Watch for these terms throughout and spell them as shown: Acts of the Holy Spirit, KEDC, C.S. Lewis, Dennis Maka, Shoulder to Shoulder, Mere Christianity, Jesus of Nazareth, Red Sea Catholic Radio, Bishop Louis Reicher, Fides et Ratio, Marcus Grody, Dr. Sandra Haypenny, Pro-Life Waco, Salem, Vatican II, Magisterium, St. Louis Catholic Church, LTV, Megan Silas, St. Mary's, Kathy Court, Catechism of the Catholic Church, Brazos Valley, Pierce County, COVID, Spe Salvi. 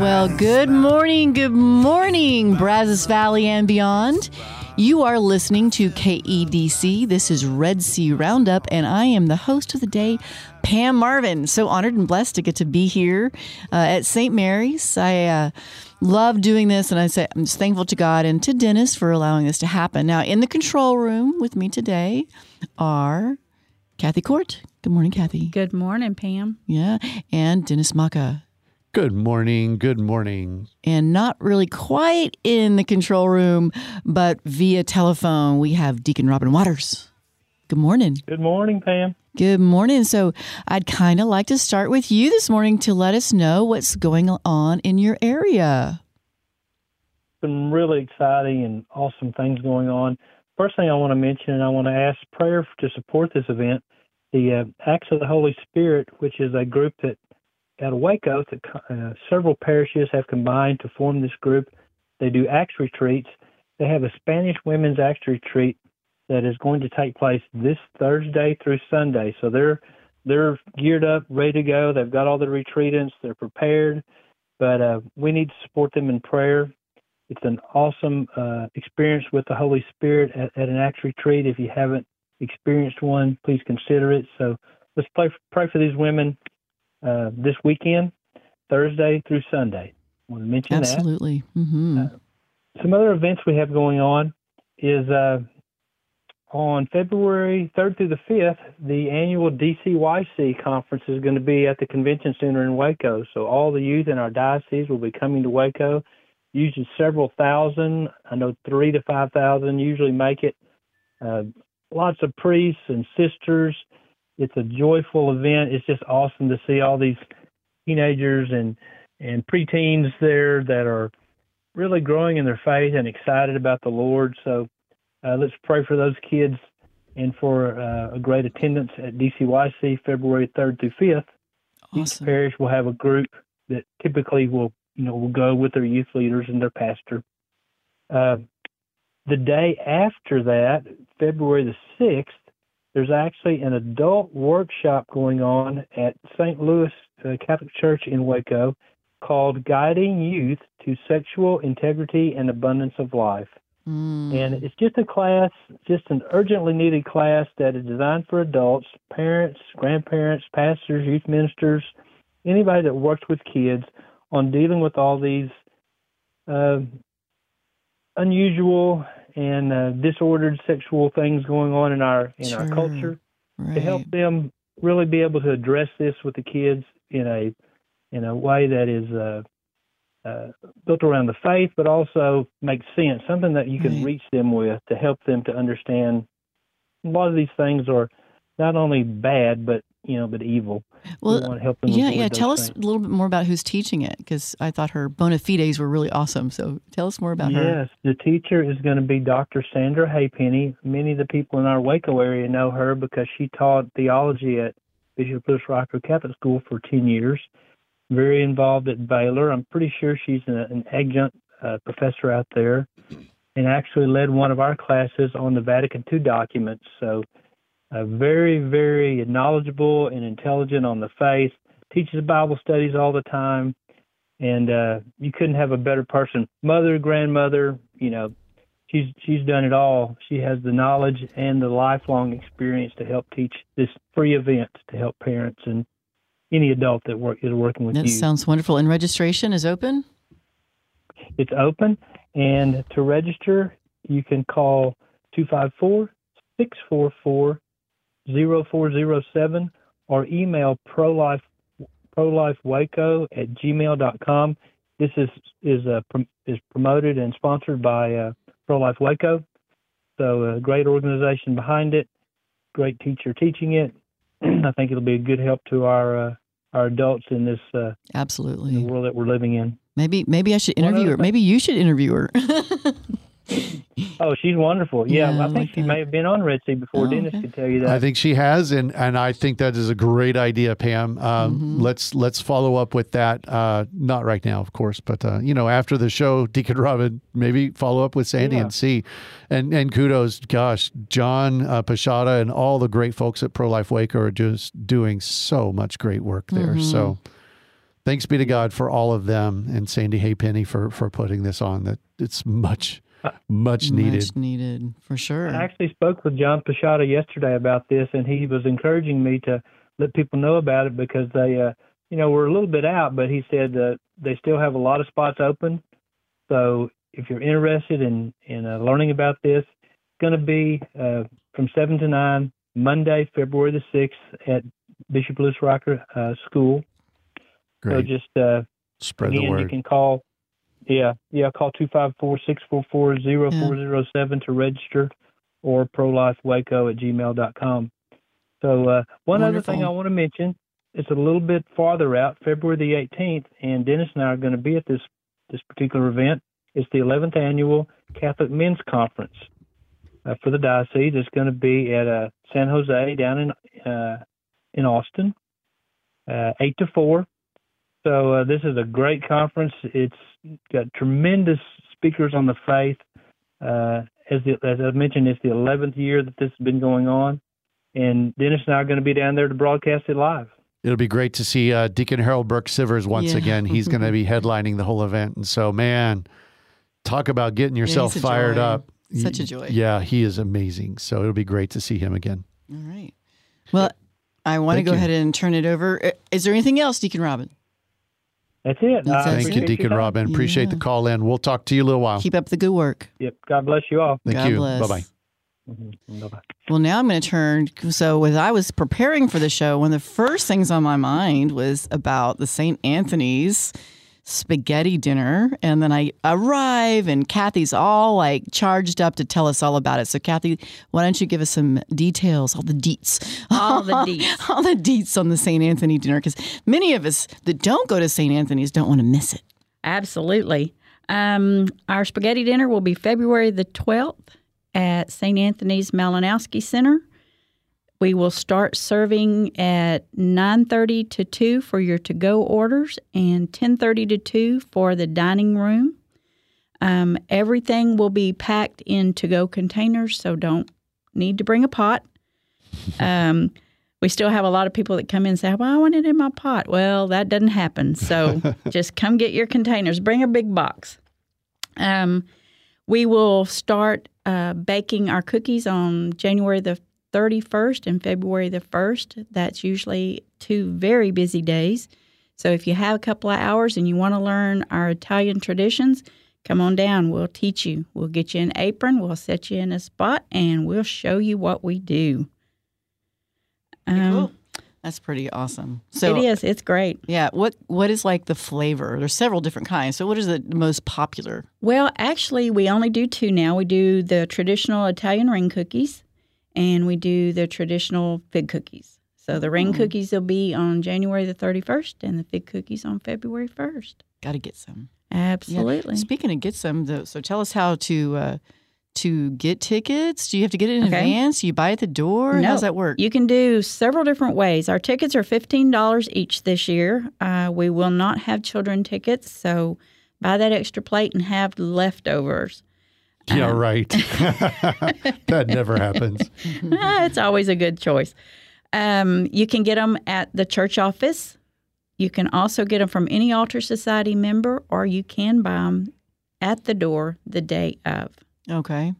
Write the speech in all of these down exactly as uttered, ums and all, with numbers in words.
Well, good morning, good morning, Brazos Valley and beyond. You are listening to K E D C. This is Red Sea Roundup, and I am the host of the day, Pam Marvin. So honored and blessed to get to be here uh, at Saint Mary's. I uh, love doing this, and I say I'm just thankful to God and to Dennis for allowing this to happen. Now, in the control room with me today are Kathy Court. Good morning, Kathy. Good morning, Pam. Yeah, and Dennis Maka. Good morning, good morning. And not really quite in the control room, but via telephone, we have Deacon Robin Waters. Good morning. Good morning, Pam. Good morning. So I'd kind of like to start with you this morning to let us know what's going on in your area. Some really exciting and awesome things going on. First thing I want to mention, and I want to ask prayer to support this event, the uh, Acts of the Holy Spirit, which is a group that out of Waco, the, uh, several parishes have combined to form this group. They do Acts retreats. They have a Spanish women's Acts retreat that is going to take place this Thursday through Sunday. So they're they're geared up, ready to go. They've got all the retreatants. They're prepared. But uh, we need to support them in prayer. It's an awesome uh, experience with the Holy Spirit at, at an Acts retreat. If you haven't experienced one, please consider it. So let's pray for, pray for these women. Uh, this weekend, Thursday through Sunday. I want to mention Absolutely. that. Absolutely. Mm-hmm. Uh, some other events we have going on is uh, on February third through the fifth, the annual D C Y C conference is going to be at the Convention Center in Waco. So all the youth in our diocese will be coming to Waco. Usually several thousand, I know three to five thousand usually make it. Uh, lots of priests and sisters. It's a joyful event. It's just awesome to see all these teenagers and, and preteens there that are really growing in their faith and excited about the Lord. So uh, let's pray for those kids and for uh, a great attendance at D C Y C February third through fifth. Awesome. Each parish will have a group that typically will, you know, will go with their youth leaders and their pastor. Uh, the day after that, February the sixth, there's actually an adult workshop going on at Saint Louis Catholic Church in Waco called Guiding Youth to Sexual Integrity and Abundance of Life. Mm. And it's just a class, just an urgently needed class that is designed for adults, parents, grandparents, pastors, youth ministers, anybody that works with kids on dealing with all these uh, unusual and uh, disordered sexual things going on in our in sure. our culture, right. to help them really be able to address this with the kids in a in a way that is uh, uh, built around the faith, but also makes sense, something that you can right. reach them with to help them to understand a lot of these things are not only bad, but you know, but evil. Well, we want to help them yeah, yeah. Tell us things. a little bit more about who's teaching it, because I thought her bona fides were really awesome. So tell us more about yes, her. Yes, the teacher is going to be Doctor Sandra Haypenny. Many of the people in our Waco area know her because she taught theology at Bishop Bruce Rocker Catholic School for ten years. Very involved at Baylor. I'm pretty sure she's an adjunct uh, professor out there, and actually led one of our classes on the Vatican Two documents. So. Uh, very, very knowledgeable and intelligent on the faith, teaches Bible studies all the time, and uh, you couldn't have a better person. Mother, grandmother, you know, she's she's done it all. She has the knowledge and the lifelong experience to help teach this free event to help parents and any adult that work is working with you. That sounds wonderful. And registration is open? It's open, and to register, you can call two five four, six four four, six four four zero four zero seven or email pro-life pro-life Waco at gmail dot com. This is is uh, prom- is promoted and sponsored by uh, Pro-Life Waco. So a great organization behind it, great teacher teaching it. I think it'll be a good help to our uh, our adults in this uh, absolutely in the world that we're living in. Maybe maybe I should interview her. Maybe you should interview her. Oh, she's wonderful. Yeah, yeah I think like she that. may have been on Red Sea before. Oh, Dennis okay. could tell you that. I think she has, and, and I think that is a great idea, Pam. Um, mm-hmm. Let's let's follow up with that. Uh, not right now, of course, but uh, you know, after the show, Deacon Robin, maybe follow up with Sandy yeah. and see. And and kudos, gosh, John uh, Pashada and all the great folks at Pro-Life Waco are just doing so much great work there. Mm-hmm. So. Thanks be to God for all of them and Sandy Haypenny for, for putting this on. That it's much, much needed. Much needed, for sure. I actually spoke with John Pashada yesterday about this, and he was encouraging me to let people know about it because they, uh, you know, we're a little bit out, but he said that they still have a lot of spots open. So if you're interested in, in uh, learning about this, it's going to be uh, from seven to nine, Monday, February the sixth at Bishop Louis Reicher uh, School. Great. So just uh, spread again, the word. You can call, yeah, yeah, call two five four, six four four, zero four zero seven to register, or prolifewaco at gmail dot com. So uh, one Wonderful. other thing I want to mention, it's a little bit farther out, February the eighteenth, and Dennis and I are going to be at this this particular event. It's the eleventh annual Catholic Men's Conference uh, for the diocese. It's going to be at uh, San Jose down in uh, in Austin, uh, eight to four. So uh, this is a great conference. It's got tremendous speakers on the faith. Uh, as, the, as I mentioned, it's the eleventh year that this has been going on. And Dennis and I are going to be down there to broadcast it live. It'll be great to see uh, Deacon Harold Burke-Sivers once yeah. again. He's going to be headlining the whole event. And so, man, talk about getting yourself yeah, fired joy. up. Such a joy. Yeah, he is amazing. So it'll be great to see him again. All right. Well, I want Thank to go you. ahead and turn it over. Is there anything else, Deacon Robin? That's it. That's Thank you, Deacon Robin. Appreciate yeah. the call in. We'll talk to you in a little while. Keep up the good work. Yep. God bless you all. Thank God you. Bless. Bye-bye. Mm-hmm. Bye-bye. Well, now I'm going to turn. So as I was preparing for the show, one of the first things on my mind was about the Saint Anthony's spaghetti dinner. And then I arrive, and Kathy's all like charged up to tell us all about it. So, Kathy, why don't you give us some details, all the deets. All the deets. all the deets on the Saint Anthony dinner, because many of us that don't go to Saint Anthony's don't want to miss it. Absolutely. Um, our spaghetti dinner will be February the twelfth at Saint Anthony's Malinowski Center. We will start serving at nine thirty to two for your to-go orders and ten thirty to two for the dining room. Um, everything will be packed in to-go containers, so don't need to bring a pot. Um, we still have a lot of people that come in and say, well, I want it in my pot. Well, that doesn't happen, so just come get your containers. Bring a big box. Um, we will start uh, baking our cookies on January the thirty-first and February the first. That's usually two very busy days. So if you have a couple of hours and you want to learn our Italian traditions, come on down. We'll teach you. We'll get you an apron. We'll set you in a spot, and we'll show you what we do. Um, cool. That's pretty awesome. So it is. It's great. Yeah. What What is like the flavor? There's several different kinds. So what is the most popular? Well, actually, we only do two now. We do the traditional Italian ring cookies. And we do the traditional fig cookies. So the ring mm. cookies will be on January the thirty-first and the fig cookies on February first. Got to get some. Absolutely. Yeah. Speaking of get some, though, so tell us how to uh, to get tickets. Do you have to get it in okay. advance? Do you buy at the door? No. How does that work? You can do several different ways. Our tickets are fifteen dollars each this year. Uh, we will not have children tickets, so buy that extra plate and have leftovers. Yeah, right. That never happens. It's always a good choice. Um, you can get them at the church office. You can also get them from any Altar Society member, or you can buy them at the door the day of. Okay.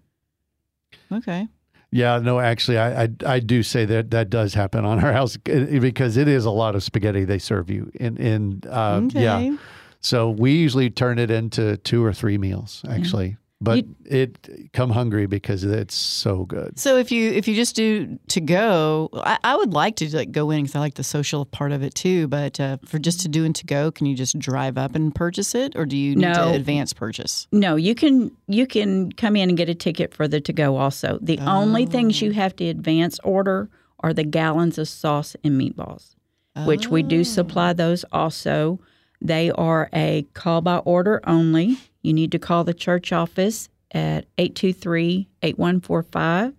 Okay. Yeah, no, actually, I I, I do say that that does happen on our house because it is a lot of spaghetti they serve you. And, and uh, okay. yeah. So we usually turn it into two or three meals, actually. Yeah. But you, it come hungry because it's so good. So if you if you just do to go, I, I would like to like go in because I like the social part of it too. But uh, for just to do and to go, can you just drive up and purchase it, or do you need no, to advance purchase? No, you can you can come in and get a ticket for the to go also. The oh. only things you have to advance order are the gallons of sauce and meatballs, oh. which we do supply those also. They are a call by order only. You need to call the church office at eight two three, eight one four five.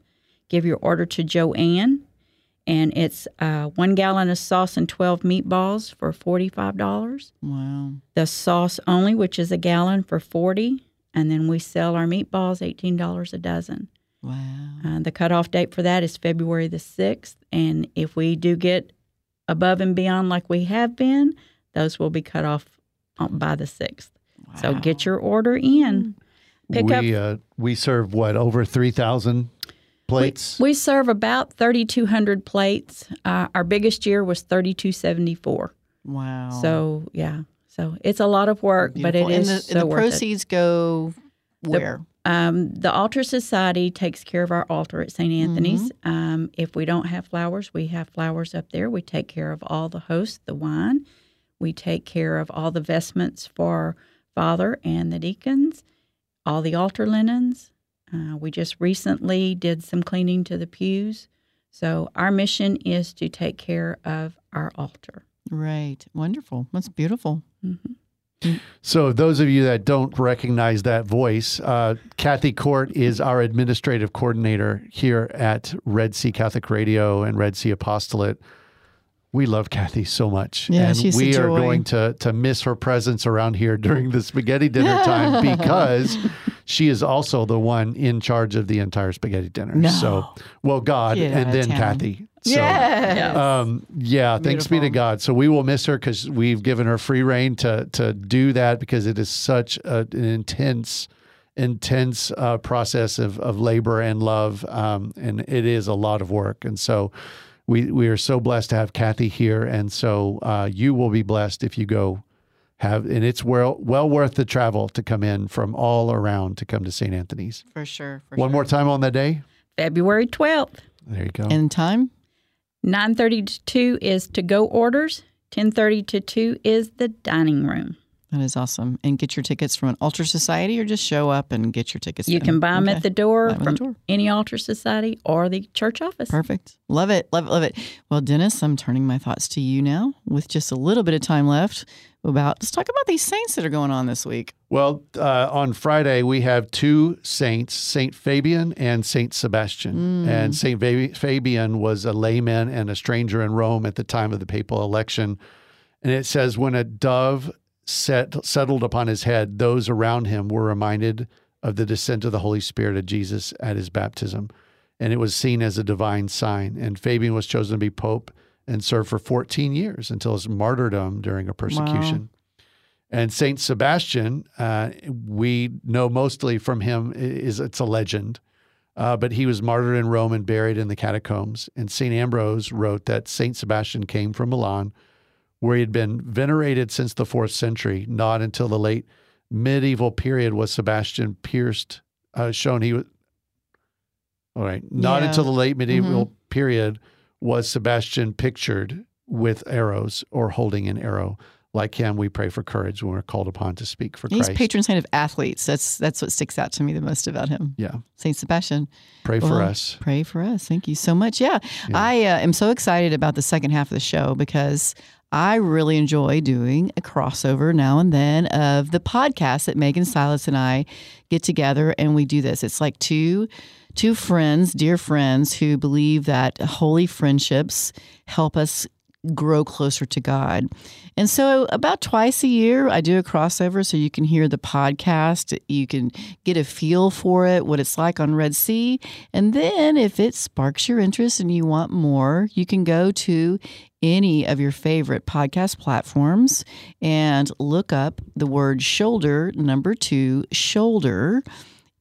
Give your order to Joanne, and it's uh, one gallon of sauce and twelve meatballs for forty-five dollars. Wow. The sauce only, which is a gallon, for forty dollars, and then we sell our meatballs eighteen dollars a dozen. Wow. Uh, the cutoff date for that is February the sixth, and if we do get above and beyond like we have been, those will be cut off by the sixth. Wow. So get your order in. Pick we, up. Uh, we serve, what, over three thousand plates? We, we serve about thirty-two hundred plates. Uh, our biggest year was thirty-two seventy-four. Wow. So, yeah. So it's a lot of work, beautiful. But it and is the, so the worth it. The proceeds go where? The, um, the Altar Society takes care of our altar at Saint Anthony's. Mm-hmm. um, if we don't have flowers, we have flowers up there. We take care of all the hosts, the wine. We take care of all the vestments for Father and the deacons, all the altar linens. Uh, we just recently did some cleaning to the pews. So our mission is to take care of our altar. Right. Wonderful. That's beautiful. Mm-hmm. So those of you that don't recognize that voice, uh, Kathy Court is our administrative coordinator here at Red Sea Catholic Radio and Red Sea Apostolate. We love Kathy so much, yeah, and she's we are going to, to miss her presence around here during the spaghetti dinner time because she is also the one in charge of the entire spaghetti dinner. No. So, well, God, yeah, and then Kathy. So, yes. um, yeah, beautiful. Thanks be to God. So we will miss her because we've given her free rein to, to do that because it is such a, an intense, intense uh, process of, of labor and love, um, and it is a lot of work. And so We we are so blessed to have Kathy here, and so uh, you will be blessed if you go have, and it's well, well worth the travel to come in from all around to come to Saint Anthony's. For sure. For One sure. more time on that day? February twelfth. There you go. And time? nine thirty to two is to-go orders. ten thirty to two is the dining room. That is awesome. And get your tickets from an altar society, or just show up and get your tickets. You in. can buy them okay. at the door from the door. Any altar society or the church office. Perfect. Love it. Love it. Love it. Well, Dennis, I'm turning my thoughts to you now with just a little bit of time left. About Let's talk about these saints that are going on this week. Well, uh, on Friday, we have two saints, Saint Fabian and Saint Sebastian. Mm. And Saint Fabian was a layman and a stranger in Rome at the time of the papal election. And it says, when a dove Set, settled upon his head, those around him were reminded of the descent of the Holy Spirit of Jesus at his baptism, and it was seen as a divine sign. And Fabian was chosen to be pope and served for fourteen years until his martyrdom during a persecution. Wow. And Saint Sebastian, uh, we know mostly from him, is it's a legend, uh, but he was martyred in Rome and buried in the catacombs. And Saint Ambrose wrote that Saint Sebastian came from Milan, where he had been venerated since the fourth century. Not until the late medieval period was Sebastian pierced, uh, shown he was, all right, not yeah. until the late medieval mm-hmm. period was Sebastian pictured with arrows or holding an arrow. Like him, we pray for courage when we're called upon to speak for Christ. He's patron saint of athletes. That's that's what sticks out to me the most about him. Yeah. Saint Sebastian. Pray well, for us. Pray for us. Thank you so much. Yeah. yeah. I uh, am so excited about the second half of the show because I really enjoy doing a crossover now and then of the podcast that Megan Silas and I get together and we do this. It's like two two friends, dear friends, who believe that holy friendships help us grow closer to God. And so about twice a year, I do a crossover so you can hear the podcast. You can get a feel for it, what it's like on Red Sea. And then if it sparks your interest and you want more, you can go to any of your favorite podcast platforms and look up the word shoulder, number two, shoulder,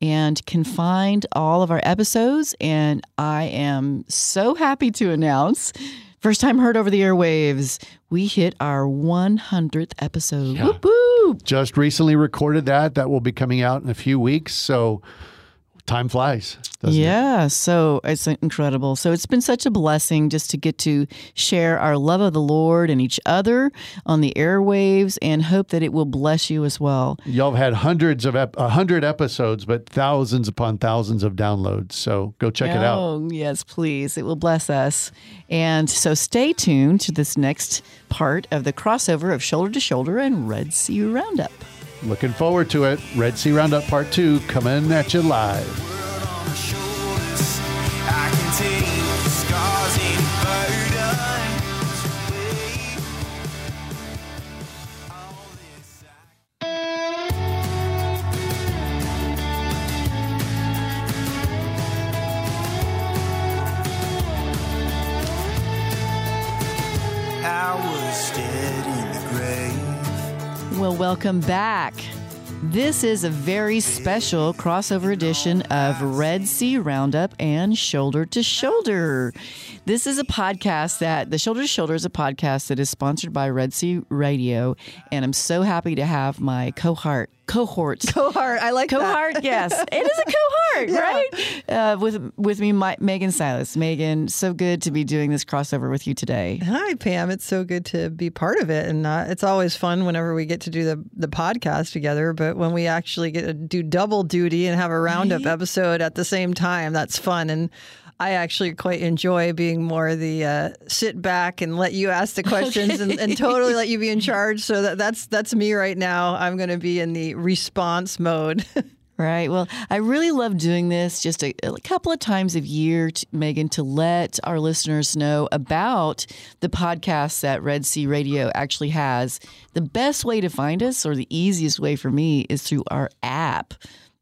and can find all of our episodes. And I am so happy to announce, first time heard over the airwaves, we hit our one hundredth episode. Yeah. Whoop, whoop. Just recently recorded that. That will be coming out in a few weeks. So time flies, doesn't it? Yeah, so it's incredible. So it's been such a blessing just to get to share our love of the Lord and each other on the airwaves, and hope that it will bless you as well. Y'all have had hundreds of ep- one hundred episodes, but thousands upon thousands of downloads. So go check oh, it out. Oh, yes, please. It will bless us. And so stay tuned to this next part of the crossover of Shoulder to Shoulder and Red Sea Roundup. Looking forward to it. Red Sea Roundup Part two coming at you live. Well, welcome back. This is a very special crossover edition of Red Sea Roundup and Shoulder to Shoulder. This is a podcast that, the Shoulder to Shoulder is a podcast that is sponsored by Red Sea Radio, and I'm so happy to have my cohort. Cohort. Cohort. I like cohort, that. Yes. It is a cohort, yeah. Right? Uh, with with me, my, Megan Silas. Megan, so good to be doing this crossover with you today. Hi, Pam. It's so good to be part of it. And not, it's always fun whenever we get to do the, the podcast together. But when we actually get to do double duty and have a roundup right. episode at the same time, that's fun. And I actually quite enjoy being more the uh, sit back and let you ask the questions and, and totally let you be in charge. So that, that's that's me right now. I'm going to be in the response mode. Right. Well, I really love doing this just a, a couple of times a year, to, Megan, to let our listeners know about the podcasts that Red Sea Radio actually has. The best way to find us, or the easiest way for me, is through our app.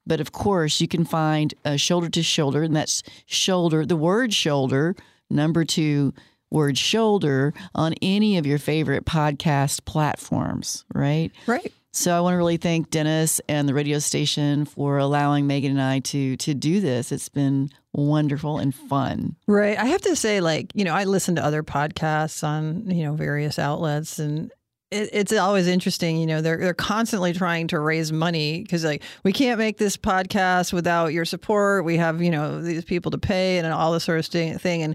But of course, you can find uh, Shoulder to Shoulder, and that's shoulder, the word shoulder, number two, word shoulder, on any of your favorite podcast platforms, right? Right. So I want to really thank Dennis and the radio station for allowing Megan and I to to do this. It's been wonderful and fun. Right. I have to say, like, you know, I listen to other podcasts on, you know, various outlets, and it's always interesting, you know, they're they're constantly trying to raise money because, like, we can't make this podcast without your support. We have, you know, these people to pay and all this sort of thing. And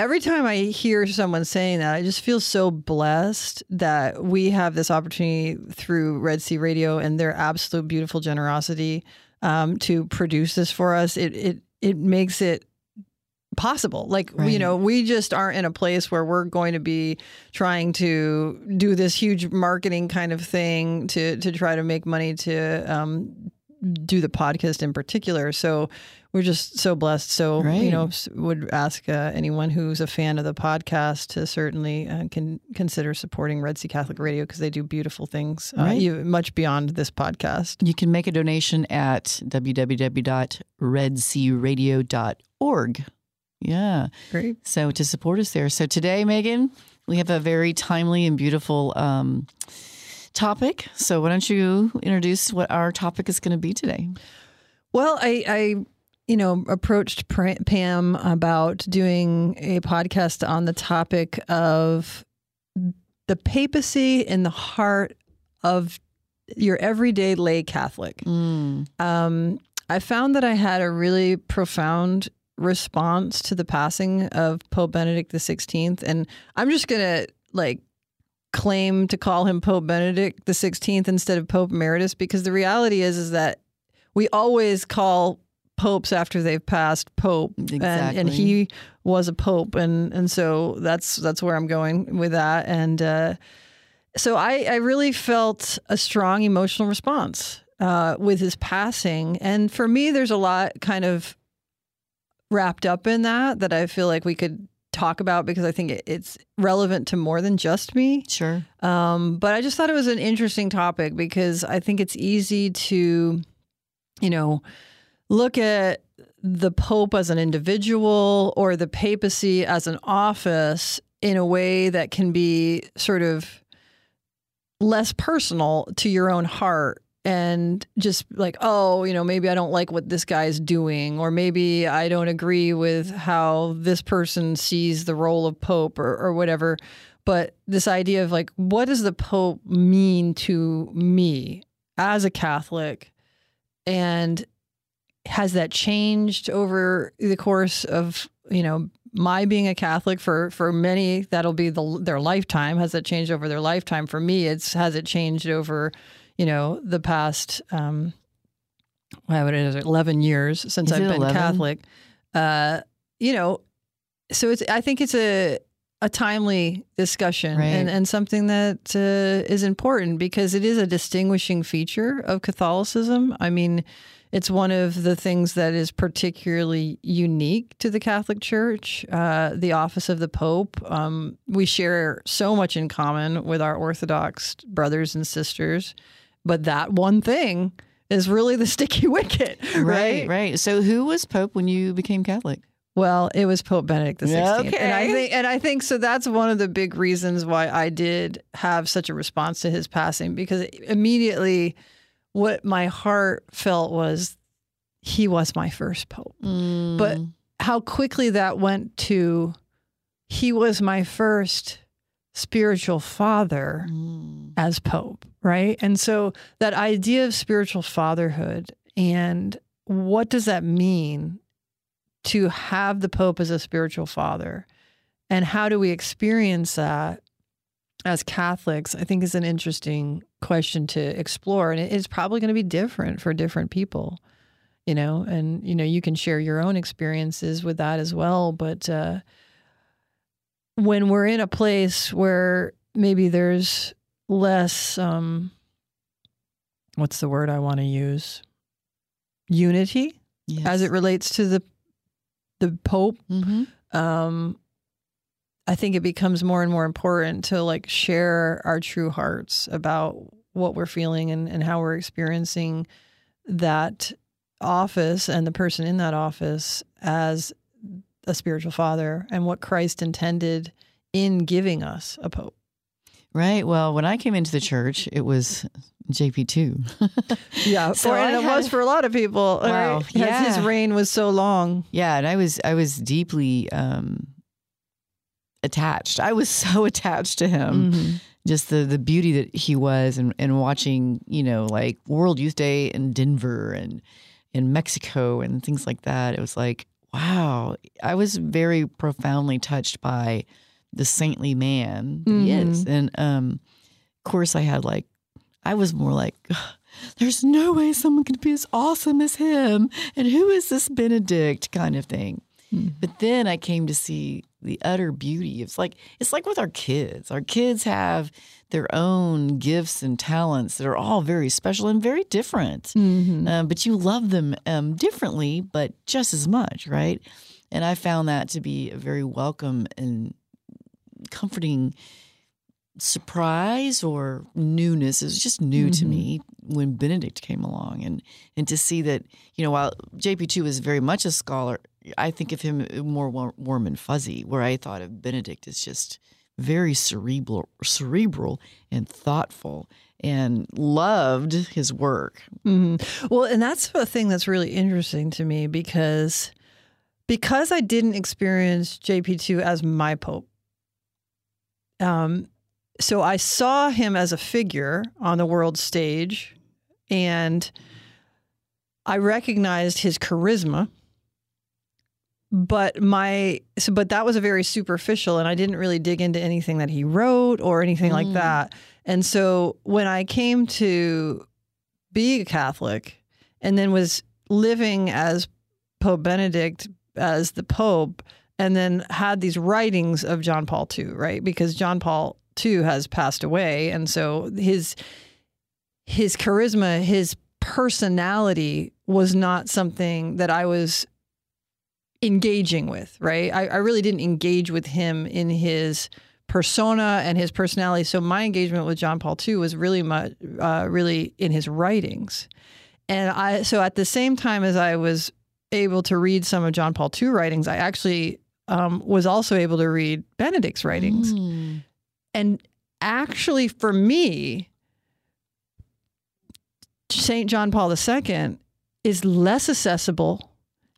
every time I hear someone saying that, I just feel so blessed that we have this opportunity through Red Sea Radio and their absolute beautiful generosity um, to produce this for us. It it it makes it possible. Like, right. you know, we just aren't in a place where we're going to be trying to do this huge marketing kind of thing to, to try to make money to um, do the podcast in particular. So we're just so blessed. So, right. you know, would ask uh, anyone who's a fan of the podcast to certainly uh, can consider supporting Red Sea Catholic Radio, because they do beautiful things, right. uh, you, much beyond this podcast. You can make a donation at w w w dot red sea radio dot org. Yeah. Great. So to support us there. So today, Megan, we have a very timely and beautiful um, topic. So why don't you introduce what our topic is going to be today? Well, I, I you know, approached Pam about doing a podcast on the topic of the papacy in the heart of your everyday lay Catholic. Mm. Um, I found that I had a really profound response to the passing of Pope Benedict the sixteenth, and I'm just gonna like claim to call him Pope Benedict the sixteenth instead of Pope Emeritus, because the reality is is that we always call popes after they've passed Pope, exactly. and, and he was a pope, and and so that's that's where I'm going with that. And uh, so I, I really felt a strong emotional response uh, with his passing, and for me, there's a lot kind of wrapped up in that that I feel like we could talk about, because I think it's relevant to more than just me. Sure. Um, but I just thought it was an interesting topic, because I think it's easy to, you know, look at the Pope as an individual or the papacy as an office in a way that can be sort of less personal to your own heart. And just like, oh, you know, maybe I don't like what this guy's doing, or maybe I don't agree with how this person sees the role of Pope, or, or whatever. But this idea of like, what does the Pope mean to me as a Catholic, and has that changed over the course of, you know, my being a Catholic? For, for many, that'll be the, their lifetime. Has it changed over their lifetime? For me, it's, has it changed over, you know, the past, um, what is it, eleven years since I've been Catholic? Uh, you know, so it's, I think it's a, a timely discussion, right, and, and something that uh, is important because it is a distinguishing feature of Catholicism. I mean, it's one of the things that is particularly unique to the Catholic Church, uh, the office of the Pope. Um, we share so much in common with our Orthodox brothers and sisters, but that one thing is really the sticky wicket, right? Right, right. So who was Pope when you became Catholic? Well, it was Pope Benedict the sixteenth. Okay. And I think, and I think so that's one of the big reasons why I did have such a response to his passing, because immediately what my heart felt was he was my first Pope. Mm. But how quickly that went to he was my first spiritual father mm. as Pope, right? And so that idea of spiritual fatherhood and what does that mean to have the Pope as a spiritual father, and how do we experience that as Catholics, I think is an interesting question to explore. And it's probably going to be different for different people, you know, and, you know, you can share your own experiences with that as well. But uh, when we're in a place where maybe there's less, um, what's the word I want to use? Unity, yes, as it relates to the the Pope, mm-hmm. um, I think it becomes more and more important to like share our true hearts about what we're feeling and, and how we're experiencing that office and the person in that office as a spiritual father and what Christ intended in giving us a Pope. Right. Well, when I came into the church, it was J P two. Yeah, so and it had, was for a lot of people. Wow, right? Yeah. His reign was so long. Yeah, and I was I was deeply um, attached. I was so attached to him, mm-hmm. just the the beauty that he was, and, and watching, you know, like World Youth Day in Denver and in Mexico and things like that. It was like, wow, I was very profoundly touched by the saintly man that mm-hmm. he is. And um, of course, I had like. I was more like, there's no way someone could be as awesome as him. And who is this Benedict kind of thing? Mm-hmm. But then I came to see the utter beauty. It's like it's like with our kids. Our kids have their own gifts and talents that are all very special and very different. Mm-hmm. Um, but you love them um, differently, but just as much, right? And I found that to be a very welcome and comforting surprise or newness. It was just new mm-hmm. to me when Benedict came along, and and to see that, you know, while J P two was very much a scholar, I think of him more warm and fuzzy, where I thought of Benedict as just very cerebral, cerebral and thoughtful, and loved his work. Mm-hmm. Well, and that's a thing that's really interesting to me because because I didn't experience J P two as my Pope. Um. So I saw him as a figure on the world stage, and I recognized his charisma, but my so, but that was a very superficial, and I didn't really dig into anything that he wrote or anything mm. like that. And so when I came to be a Catholic and then was living as Pope Benedict, as the Pope, and then had these writings of John Paul the Second, right? Because John Paul too has passed away, and so his his charisma, his personality was not something that I was engaging with, right? I, I really didn't engage with him in his persona and his personality. So my engagement with John Paul the Second was really much, uh, really in his writings, and I. So at the same time as I was able to read some of John Paul the Second writings, I actually um, was also able to read Benedict's writings. Mm. And actually, for me, Saint John Paul the Second is less accessible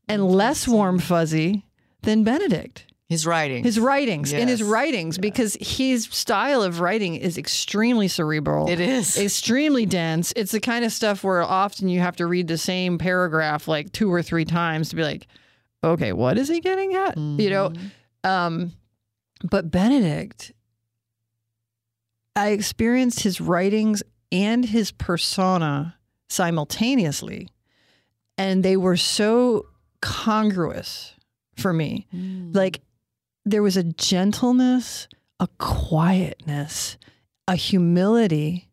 and less warm fuzzy than Benedict. His writings. His writings. Yes. In his writings, yes. Because his style of writing is extremely cerebral. It is. Extremely dense. It's the kind of stuff where often you have to read the same paragraph like two or three times to be like, okay, what is he getting at? Mm-hmm. You know? Um, but Benedict, I experienced his writings and his persona simultaneously, and they were so congruous for me. Mm. Like, there was a gentleness, a quietness, a humility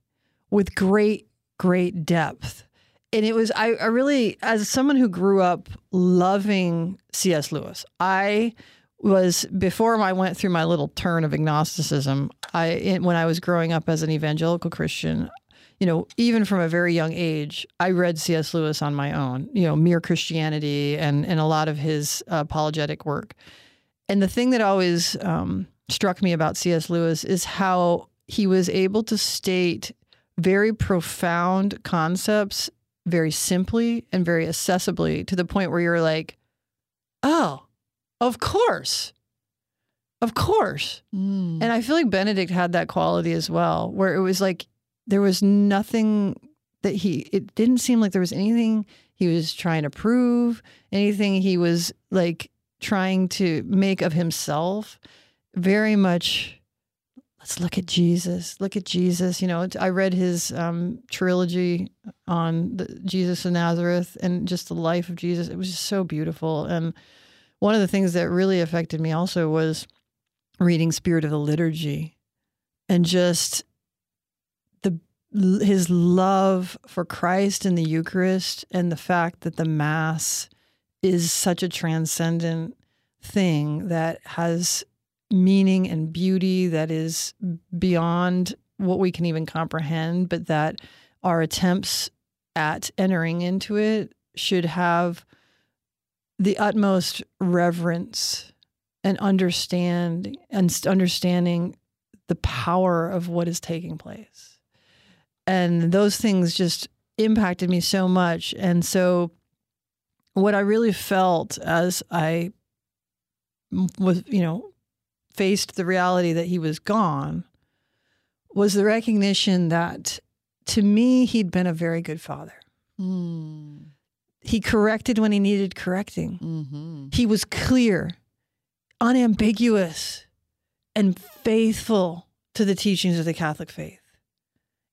with great, great depth. And it was, I, I really, as someone who grew up loving C S. Lewis, I was, before I went through my little turn of agnosticism, I when I was growing up as an evangelical Christian, you know, even from a very young age, I read C S. Lewis on my own, you know, Mere Christianity and, and a lot of his uh, apologetic work. And the thing that always um, struck me about C S. Lewis is how he was able to state very profound concepts very simply and very accessibly, to the point where you're like, oh, of course. Of course. Mm. And I feel like Benedict had that quality as well, where it was like, there was nothing that he, it didn't seem like there was anything he was trying to prove, anything he was like trying to make of himself. Very much, let's look at Jesus, look at Jesus. You know, I read his um, trilogy on the Jesus of Nazareth and just the life of Jesus. It was just so beautiful. And one of the things that really affected me also was reading Spirit of the Liturgy, and just his love for Christ in the Eucharist, and the fact that the Mass is such a transcendent thing that has meaning and beauty that is beyond what we can even comprehend, but that our attempts at entering into it should have the utmost reverence and understand and understanding the power of what is taking place. And those things just impacted me so much. And so what I really felt as I was, you know, faced the reality that he was gone, was the recognition that, to me, he'd been a very good father. Mm. He corrected when he needed correcting. Mm-hmm. He was clear, unambiguous, and faithful to the teachings of the Catholic faith,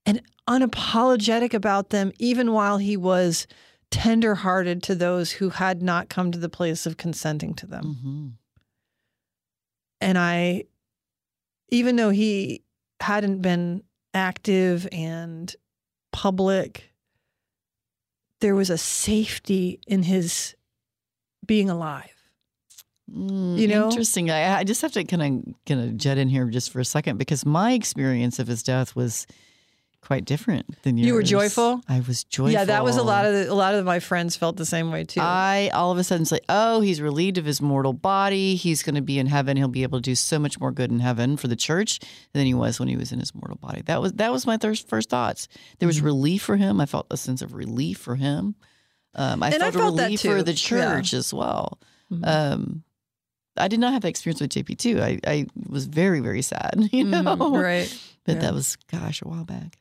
and unapologetic about them, even while he was tenderhearted to those who had not come to the place of consenting to them. Mm-hmm. And I, even though he hadn't been active and public, there was a safety in his being alive. Mm, you know? Interesting. I, I just have to kind of, kind of jet in here just for a second, because my experience of his death was quite different than yours. You were joyful? I was joyful. Yeah, that was a lot of the, a lot of my friends felt the same way too. I all of a sudden say, oh, he's relieved of his mortal body. He's going to be in heaven. He'll be able to do so much more good in heaven for the church than he was when he was in his mortal body. That was that was my first first thoughts. There was relief for him. I felt a sense of relief for him. Um, I, and felt I felt relief for the church yeah. as well. Mm-hmm. Um, I did not have that experience with J P too. I, I was very very sad. You know, mm, right? But yeah. that was gosh a while back.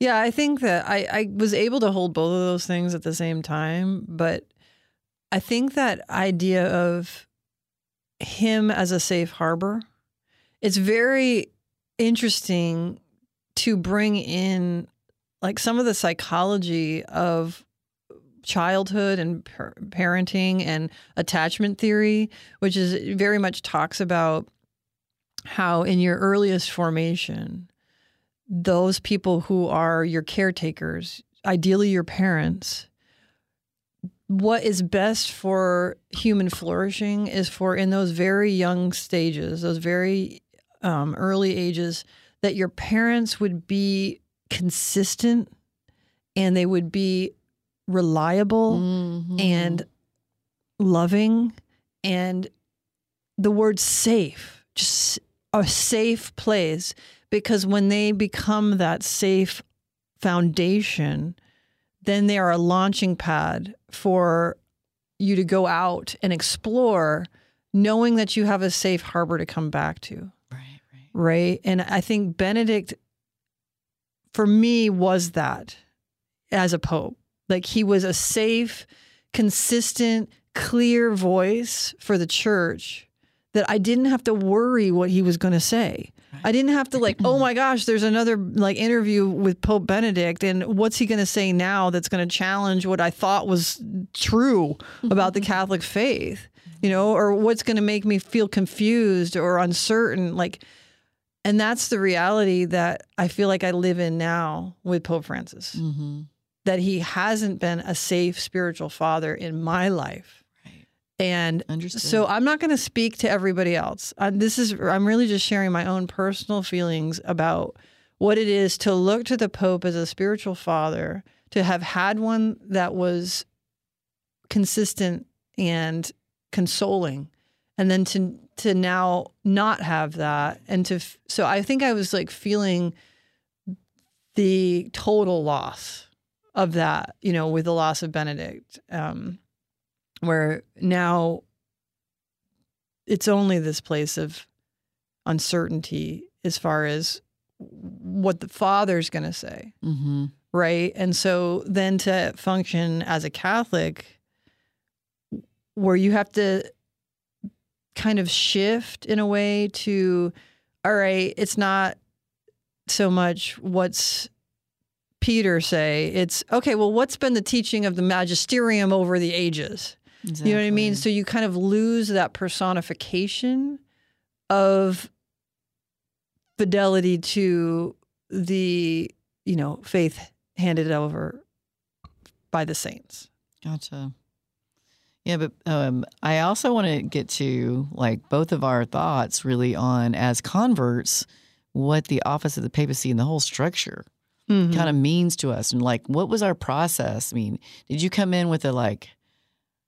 Yeah, I think that I, I was able to hold both of those things at the same time, but I think that idea of him as a safe harbor, it's very interesting to bring in like some of the psychology of childhood and par- parenting and attachment theory, which is very much talks about how in your earliest formation, those people who are your caretakers, ideally your parents, what is best for human flourishing is for in those very young stages, those very um, early ages, that your parents would be consistent and they would be reliable mm-hmm. and loving, and the word safe, just a safe place. Because when they become that safe foundation, then they are a launching pad for you to go out and explore knowing that you have a safe harbor to come back to. Right, right. Right? And I think Benedict, for me, was that as a pope. Like, he was a safe, consistent, clear voice for the church that I didn't have to worry what he was going to say. Right. I didn't have to, like, oh my gosh, there's another like interview with Pope Benedict, and what's he going to say now that's going to challenge what I thought was true about the Catholic faith, you know, or what's going to make me feel confused or uncertain. Like, and that's the reality that I feel like I live in now with Pope Francis. Mm-hmm. That he hasn't been a safe spiritual father in my life. Right. And Understood. So I'm not going to speak to everybody else. Uh, this is, I'm really just sharing my own personal feelings about what it is to look to the Pope as a spiritual father, to have had one that was consistent and consoling, and then to to now not have that. And to, so I think I was like feeling the total loss of that, you know, with the loss of Benedict, um, where now it's only this place of uncertainty as far as what the Father's going to say, mm-hmm. right? And so then to function as a Catholic where you have to kind of shift in a way to, all right, it's not so much what's Peter say, it's, okay, well, what's been the teaching of the magisterium over the ages? Exactly. You know what I mean? So you kind of lose that personification of fidelity to the, you know, faith handed over by the saints. Gotcha. Yeah, but um, I also want to get to, like, both of our thoughts really on, as converts, what the office of the papacy and the whole structure Mm-hmm. kind of means to us. And like, what was our process? I mean, did you come in with a like,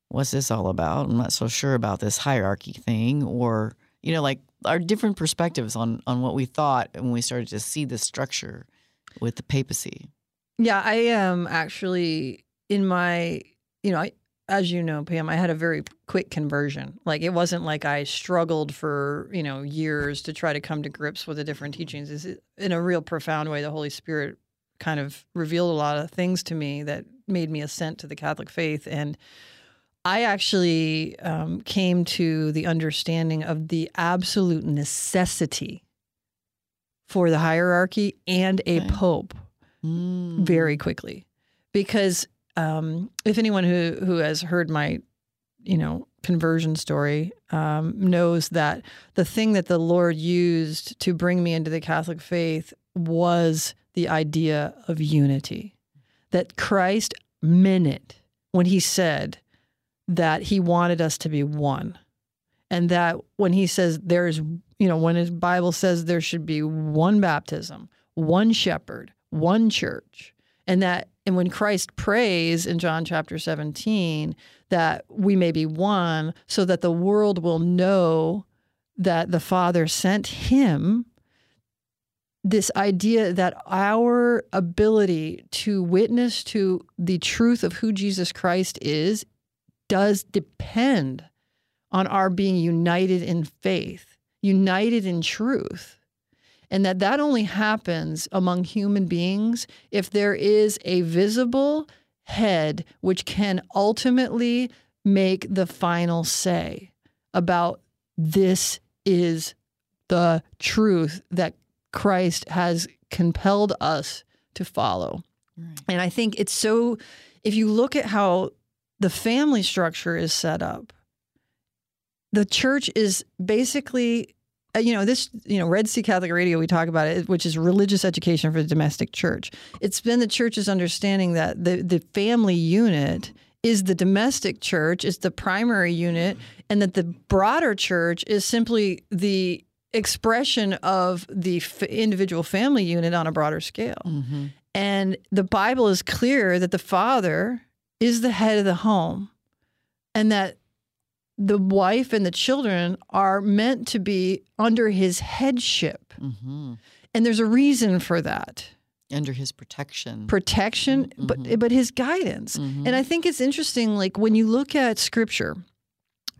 what's this all about? I'm not so sure about this hierarchy thing, or, you know, like our different perspectives on, on what we thought when we started to see the structure with the papacy. Yeah, I am um, actually in my, you know, I, as you know, Pam, I had a very quick conversion. Like, it wasn't like I struggled for, you know, years to try to come to grips with the different teachings. It's, in a real profound way, the Holy Spirit kind of revealed a lot of things to me that made me assent to the Catholic faith. And I actually um, came to the understanding of the absolute necessity for the hierarchy and a okay. pope mm. very quickly. Because um, if anyone who, who has heard my, you know, conversion story um, knows that the thing that the Lord used to bring me into the Catholic faith was the idea of unity, that Christ meant it when he said that he wanted us to be one, and that when he says there's, you know, when his Bible says there should be one baptism, one shepherd, one church, and that, and when Christ prays in John chapter seventeen that we may be one so that the world will know that the Father sent him, this idea that our ability to witness to the truth of who Jesus Christ is does depend on our being united in faith, united in truth, and that that only happens among human beings if there is a visible head which can ultimately make the final say about this is the truth that Christ has compelled us to follow. Right. And I think it's so, if you look at how the family structure is set up, the church is basically, you know, this, you know, Red Sea Catholic Radio, we talk about it, which is religious education for the domestic church. It's been the church's understanding that the, the family unit is the domestic church, is the primary unit, and that the broader church is simply the expression of the f- individual family unit on a broader scale. Mm-hmm. And the Bible is clear that the father is the head of the home, and that the wife and the children are meant to be under his headship. Mm-hmm. And there's a reason for that. Under his protection. Protection, mm-hmm. but but his guidance. Mm-hmm. And I think it's interesting, like, when you look at Scripture,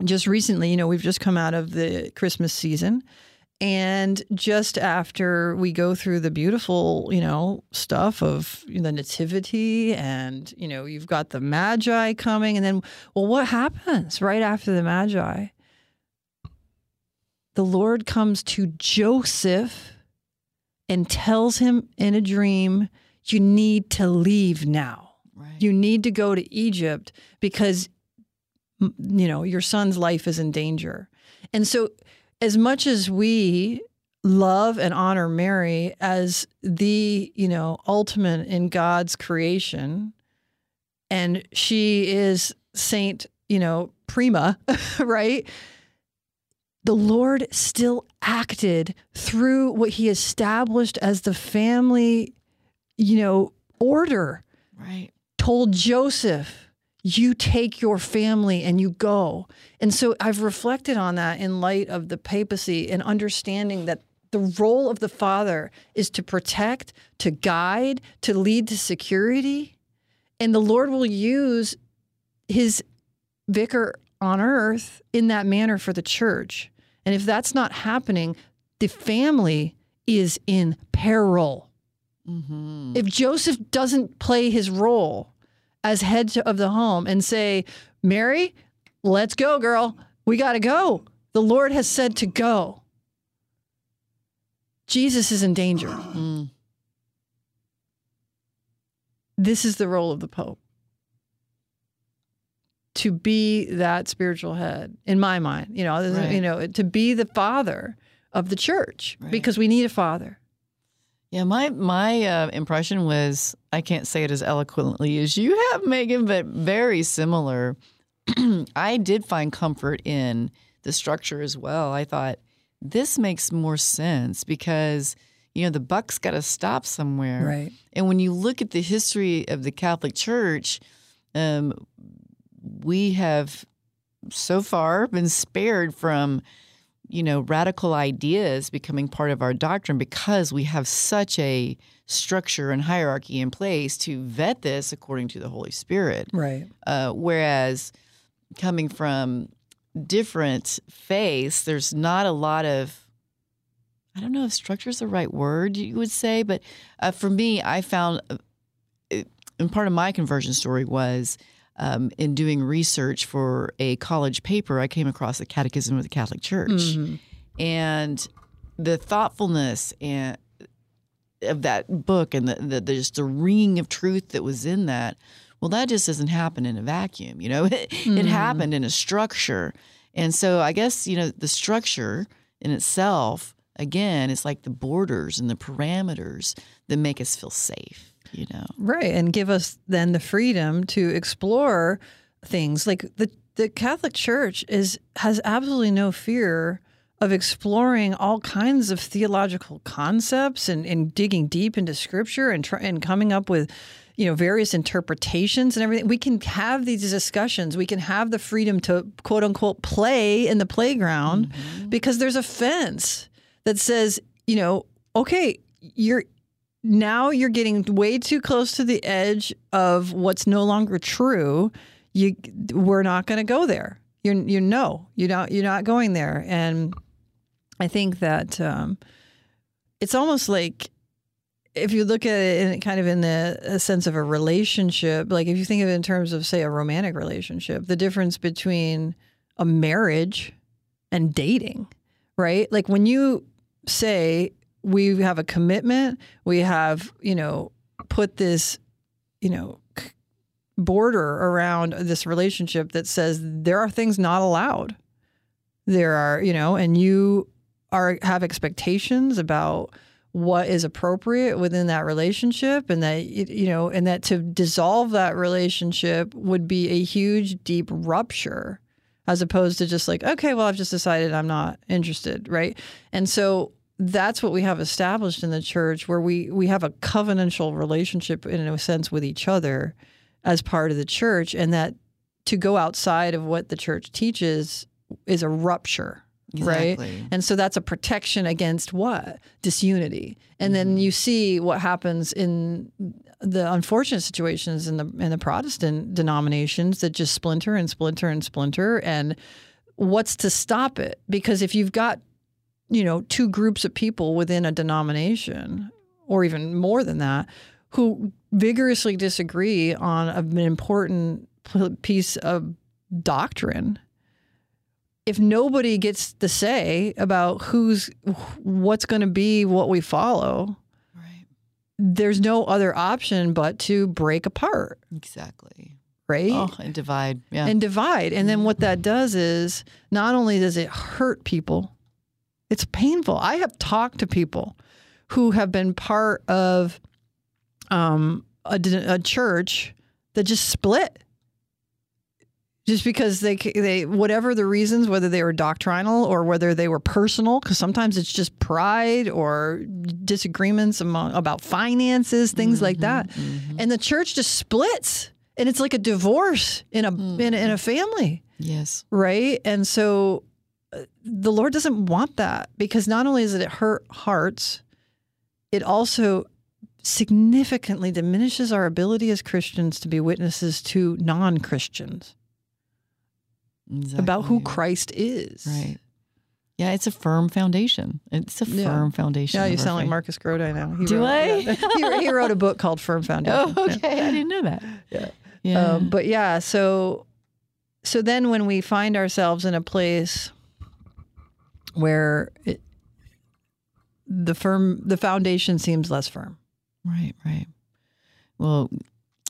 just recently, you know, we've just come out of the Christmas season. And just after we go through the beautiful, you know, stuff of the nativity and, you know, you've got the Magi coming. And then, well, what happens right after the Magi? The Lord comes to Joseph and tells him in a dream, you need to leave now. Right. You need to go to Egypt because, you know, your son's life is in danger. And so as much as we love and honor Mary as the, you know, ultimate in God's creation, and she is Saint, you know, Prima, right? The Lord still acted through what he established as the family, you know, order. Right. Told Joseph, you take your family and you go. And so I've reflected on that in light of the papacy and understanding that the role of the father is to protect, to guide, to lead to security. And the Lord will use his vicar on earth in that manner for the church. And if that's not happening, the family is in peril. Mm-hmm. If Joseph doesn't play his role as head of the home and say, Mary, let's go, girl. We got to go. The Lord has said to go. Jesus is in danger. Mm. This is the role of the Pope. To be that spiritual head, in my mind, you know, right. you know, to be the father of the church, right. because we need a father. Yeah, my my uh, impression was, I can't say it as eloquently as you have, Megan, but very similar. I did find comfort in the structure as well. I thought, this makes more sense because, you know, the buck's got to stop somewhere. Right. And when you look at the history of the Catholic Church, um, we have so far been spared from you know, radical ideas becoming part of our doctrine because we have such a structure and hierarchy in place to vet this according to the Holy Spirit. Right. Uh, whereas coming from different faiths, there's not a lot of, I don't know if structure is the right word you would say, but uh, for me, I found, uh, and part of my conversion story was Um, in doing research for a college paper, I came across the Catechism of the Catholic Church. Mm-hmm. And the thoughtfulness and of that book and the, the, the just the ringing of truth that was in that, well, that just doesn't happen in a vacuum. You know, it, mm-hmm. it happened in a structure. And so I guess, you know, the structure in itself, again, it's like the borders and the parameters that make us feel safe. You know. Right, and give us then the freedom to explore things. Like the, the Catholic Church is has absolutely no fear of exploring all kinds of theological concepts and, and digging deep into Scripture and try, and coming up with, you know, various interpretations and everything. We can have these discussions. We can have the freedom to, quote unquote, play in the playground mm-hmm. because there's a fence that says, you know, okay, you're Now you're getting way too close to the edge of what's no longer true. You, we're not going to go there. You're, you know, you're not, you're not going there. And I think that um, it's almost like if you look at it in, kind of in the a sense of a relationship, like if you think of it in terms of, say, a romantic relationship, the difference between a marriage and dating, right? Like when you say, we have a commitment. We have, you know, put this, you know, border around this relationship that says there are things not allowed. There are, you know, and you are have expectations about what is appropriate within that relationship, and that, you know, and that to dissolve that relationship would be a huge, deep rupture, as opposed to just like, okay, well, I've just decided I'm not interested, right? And so that's what we have established in the church, where we, we have a covenantal relationship in a sense with each other as part of the church, and that to go outside of what the church teaches is a rupture, exactly. right? And so that's a protection against what? Disunity. And mm-hmm. then you see what happens in the unfortunate situations in the in the Protestant denominations that just splinter and splinter and splinter, and what's to stop it? Because if you've got, you know, two groups of people within a denomination, or even more than that, who vigorously disagree on an important piece of doctrine, if nobody gets the say about who's what's going to be what we follow, right, there's no other option but to break apart. Exactly. Right? Oh, and divide. Yeah. And divide. And then what that does is not only does it hurt people, it's painful. I have talked to people who have been part of um, a, a church that just split. Just because they, they, whatever the reasons, whether they were doctrinal or whether they were personal, because sometimes it's just pride or disagreements among about finances, things mm-hmm, like that, mm-hmm. and the church just splits, and it's like a divorce in a mm-hmm. in, in a family. Yes, right. And so, uh, the Lord doesn't want that, because not only does it hurt hearts, it also significantly diminishes our ability as Christians to be witnesses to non-Christians. Exactly. About who Christ is. Right. Yeah, it's a firm foundation. It's a firm yeah. foundation. Yeah, you sound faith. like Marcus Grody now. He Do wrote, I? Yeah, he, he wrote a book called Firm Foundation. Oh, okay. Yeah. I didn't know that. Yeah. yeah. Um, but yeah, so so then when we find ourselves in a place where it, the firm the foundation seems less firm. Right, right. Well,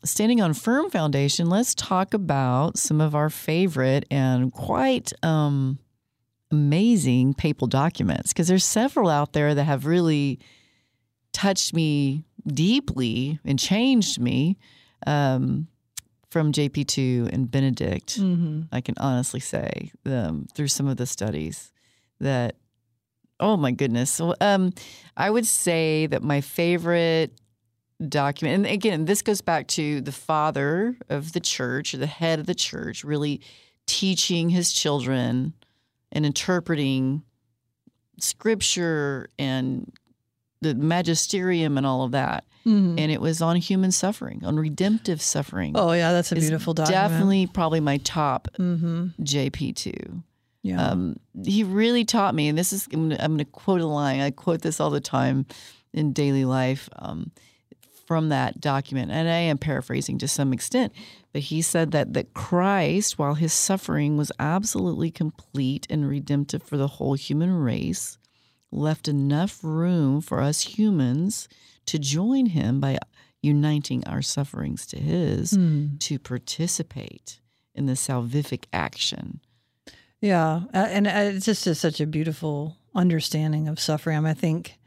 standing on firm foundation, let's talk about some of our favorite and quite um, amazing papal documents, because there's several out there that have really touched me deeply and changed me um, from J P two and Benedict. Mm-hmm. I can honestly say um, through some of the studies that, oh my goodness. So, um, I would say that my favorite document, and again, this goes back to the father of the church, or the head of the church, really teaching his children and interpreting scripture and the magisterium and all of that. Mm-hmm. And it was on human suffering, on redemptive suffering. Oh, yeah, that's a it's beautiful document. Definitely probably my top mm-hmm. J P two. Yeah. Um, he really taught me, and this is, I'm going to quote a line. I quote this all the time in daily life. Um, from that document, and I am paraphrasing to some extent, but he said that, that Christ, while his suffering was absolutely complete and redemptive for the whole human race, left enough room for us humans to join him by uniting our sufferings to his mm. to participate in the salvific action. Yeah, and it's just such a beautiful understanding of suffering. I mean, I think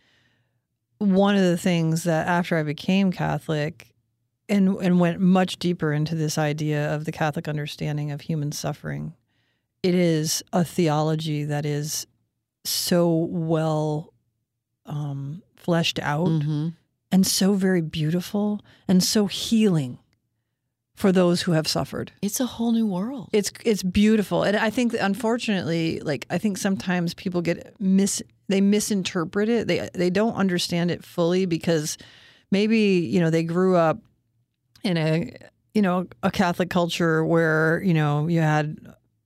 one of the things that after I became Catholic and and went much deeper into this idea of the Catholic understanding of human suffering, it is a theology that is so well um, fleshed out mm-hmm. and so very beautiful and so healing for those who have suffered. It's a whole new world. It's it's beautiful. And I think, unfortunately, like I think sometimes people get mis. They misinterpret it. They they don't understand it fully because maybe, you know, they grew up in a, you know, a Catholic culture where, you know, you had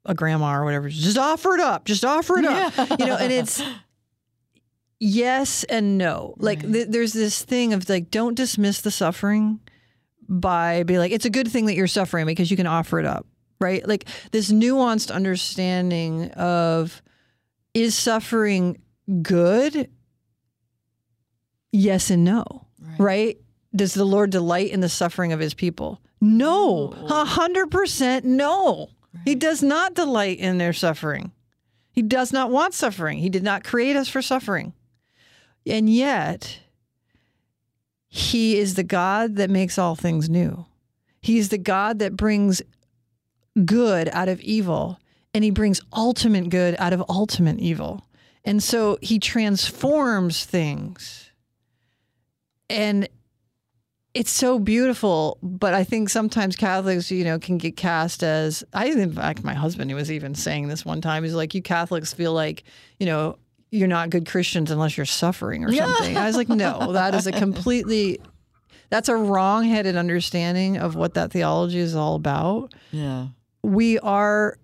a grandma or whatever, just offer it up, just offer it up, yeah. you know, and it's yes and no. Like right. th- there's this thing of like, don't dismiss the suffering by being like, it's a good thing that you're suffering because you can offer it up, right? Like this nuanced understanding of is suffering good? Yes and no, right. right? Does the Lord delight in the suffering of his people? No, one hundred percent no. Right. He does not delight in their suffering. He does not want suffering. He did not create us for suffering. And yet, he is the God that makes all things new. He is the God that brings good out of evil, and he brings ultimate good out of ultimate evil. And so he transforms things, and it's so beautiful. But I think sometimes Catholics, you know, can get cast as, I in fact, my husband, he was even saying this one time, he's like, you Catholics feel like, you know, you're not good Christians unless you're suffering or something. I was like, no, that is a completely, that's a wrong-headed understanding of what that theology is all about. Yeah, we are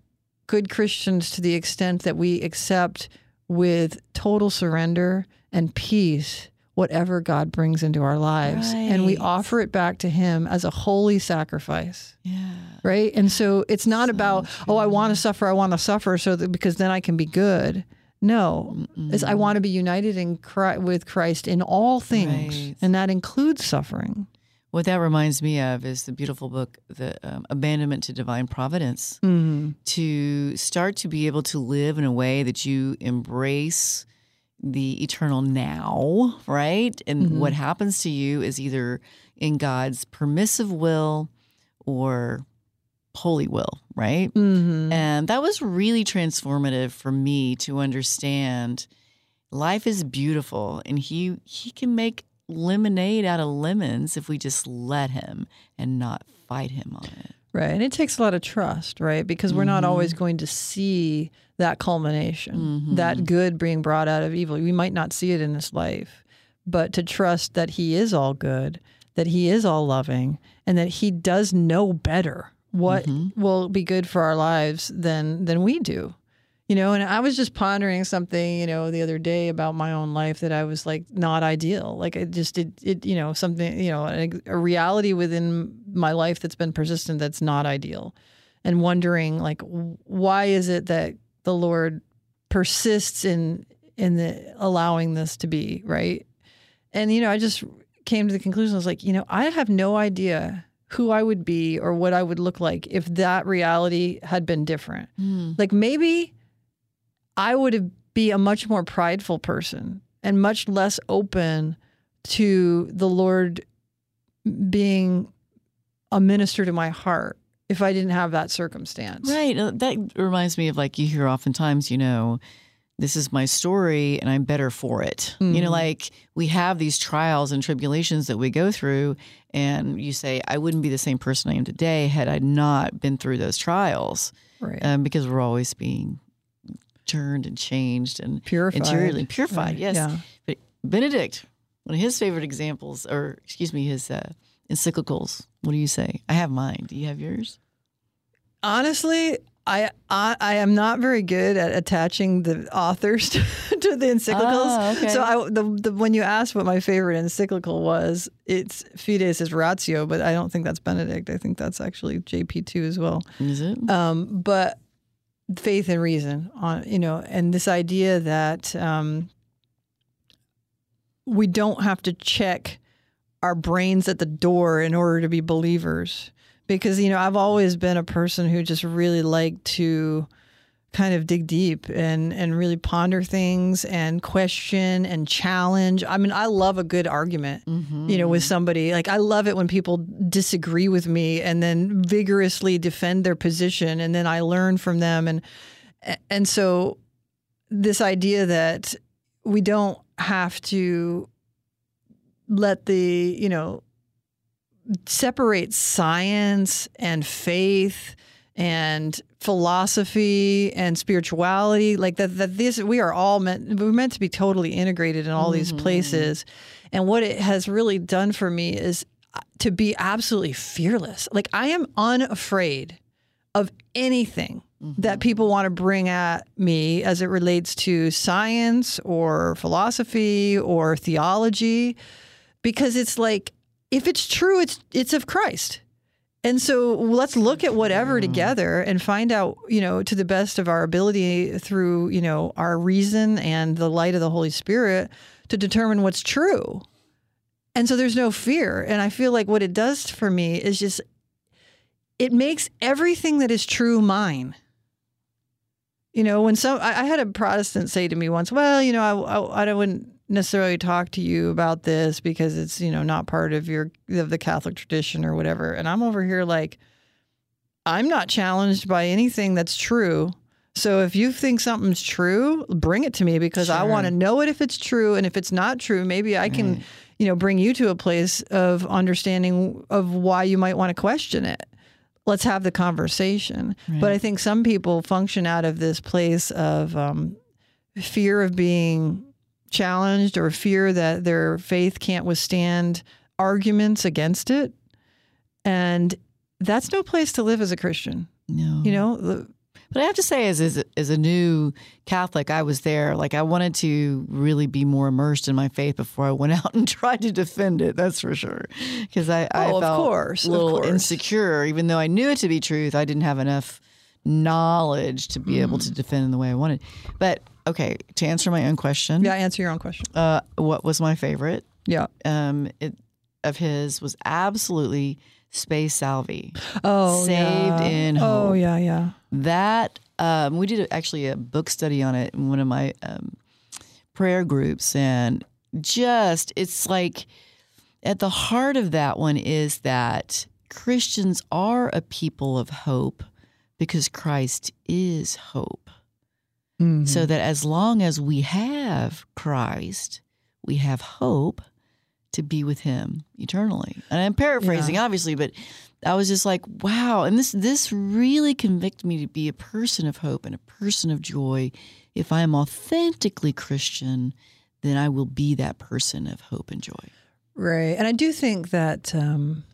good Christians to the extent that we accept with total surrender and peace whatever God brings into our lives. Right. And we offer it back to him as a holy sacrifice. Yeah. Right? And so it's not so about, true. oh, I want to suffer, I want to suffer so that because then I can be good. No, mm-mm. It's I want to be united in Christ, with Christ in all things. Right. And that includes suffering. What that reminds me of is the beautiful book, The um, Abandonment to Divine Providence, mm-hmm. to start to be able to live in a way that you embrace the eternal now, right? And mm-hmm. what happens to you is either in God's permissive will or holy will, right? Mm-hmm. And that was really transformative for me to understand life is beautiful and he he can make lemonade out of lemons if we just let him and not fight him on it. Right. And it takes a lot of trust, right? Because we're mm-hmm. not always going to see that culmination, mm-hmm. that good being brought out of evil. We might not see it in this life, but to trust that he is all good, that he is all loving, and that he does know better what mm-hmm. will be good for our lives than than we do. You know, and I was just pondering something, you know, the other day about my own life that I was like not ideal. Like it just, it, it you know, something, you know, a, a reality within my life that's been persistent that's not ideal. And wondering like, why is it that the Lord persists in, in the allowing this to be, right? And, you know, I just came to the conclusion, I was like, you know, I have no idea who I would be or what I would look like if that reality had been different. Mm. Like maybe I would be a much more prideful person and much less open to the Lord being a minister to my heart if I didn't have that circumstance. Right. That reminds me of like you hear oftentimes, you know, this is my story and I'm better for it. Mm-hmm. You know, like we have these trials and tribulations that we go through and you say, I wouldn't be the same person I am today had I not been through those trials. Right. Um, because we're always being turned and changed and purified. Interiorly purified, right. Yes. Yeah. But Benedict, one of his favorite examples, or excuse me, his uh, encyclicals. What do you say? I have mine. Do you have yours? Honestly, I I, I am not very good at attaching the authors to, to the encyclicals. Oh, okay. So I, the, the, when you asked what my favorite encyclical was, it's Fides et Ratio, but I don't think that's Benedict. I think that's actually J P two as well. Is it? Um, but Faith and Reason, on you know, and this idea that um, we don't have to check our brains at the door in order to be believers. Because, you know, I've always been a person who just really liked to kind of dig deep and, and really ponder things and question and challenge. I mean, I love a good argument, mm-hmm. you know, with somebody. Like, I love it when people disagree with me and then vigorously defend their position, and then I learn from them. And and so this idea that we don't have to let the, you know, separate science and faith and philosophy and spirituality, like that, that this, we are all meant, we're meant to be totally integrated in all mm-hmm. these places. And what it has really done for me is to be absolutely fearless. Like I am unafraid of anything mm-hmm. that people want to bring at me as it relates to science or philosophy or theology, because it's like, if it's true, it's, it's of Christ. And so let's look at whatever together and find out, you know, to the best of our ability through, you know, our reason and the light of the Holy Spirit to determine what's true. And so there's no fear. And I feel like what it does for me is just, it makes everything that is true mine. You know, when some, I, I had a Protestant say to me once, well, you know, I, I, I wouldn't necessarily talk to you about this because it's, you know, not part of your of the Catholic tradition or whatever. And I'm over here like, I'm not challenged by anything that's true. So if you think something's true, bring it to me because sure. I want to know it if it's true. And if it's not true, maybe I can, right. you know, bring you to a place of understanding of why you might want to question it. Let's have the conversation. Right. But I think some people function out of this place of um, fear of being challenged or fear that their faith can't withstand arguments against it. And that's no place to live as a Christian. No. You know, But I have to say, as, as, as a new Catholic, I was there. Like, I wanted to really be more immersed in my faith before I went out and tried to defend it. That's for sure. Because I, I oh, felt of course, a little of course. insecure. Even though I knew it to be truth, I didn't have enough knowledge to be mm. able to defend in the way I wanted. But, okay, to answer my own question. Yeah, answer your own question. Uh, what was my favorite? Yeah. Um, it, of his was absolutely Spe Salvi. Oh, Saved yeah. in Hope. Oh, yeah, yeah. That, um, we did actually a book study on it in one of my um, prayer groups. And just, it's like at the heart of that one is that Christians are a people of hope because Christ is hope. Mm-hmm. So that as long as we have Christ, we have hope to be with him eternally. And I'm paraphrasing, yeah. obviously, but I was just like, wow. And this this really convicted me to be a person of hope and a person of joy. If I am authentically Christian, then I will be that person of hope and joy. Right. And I do think that um,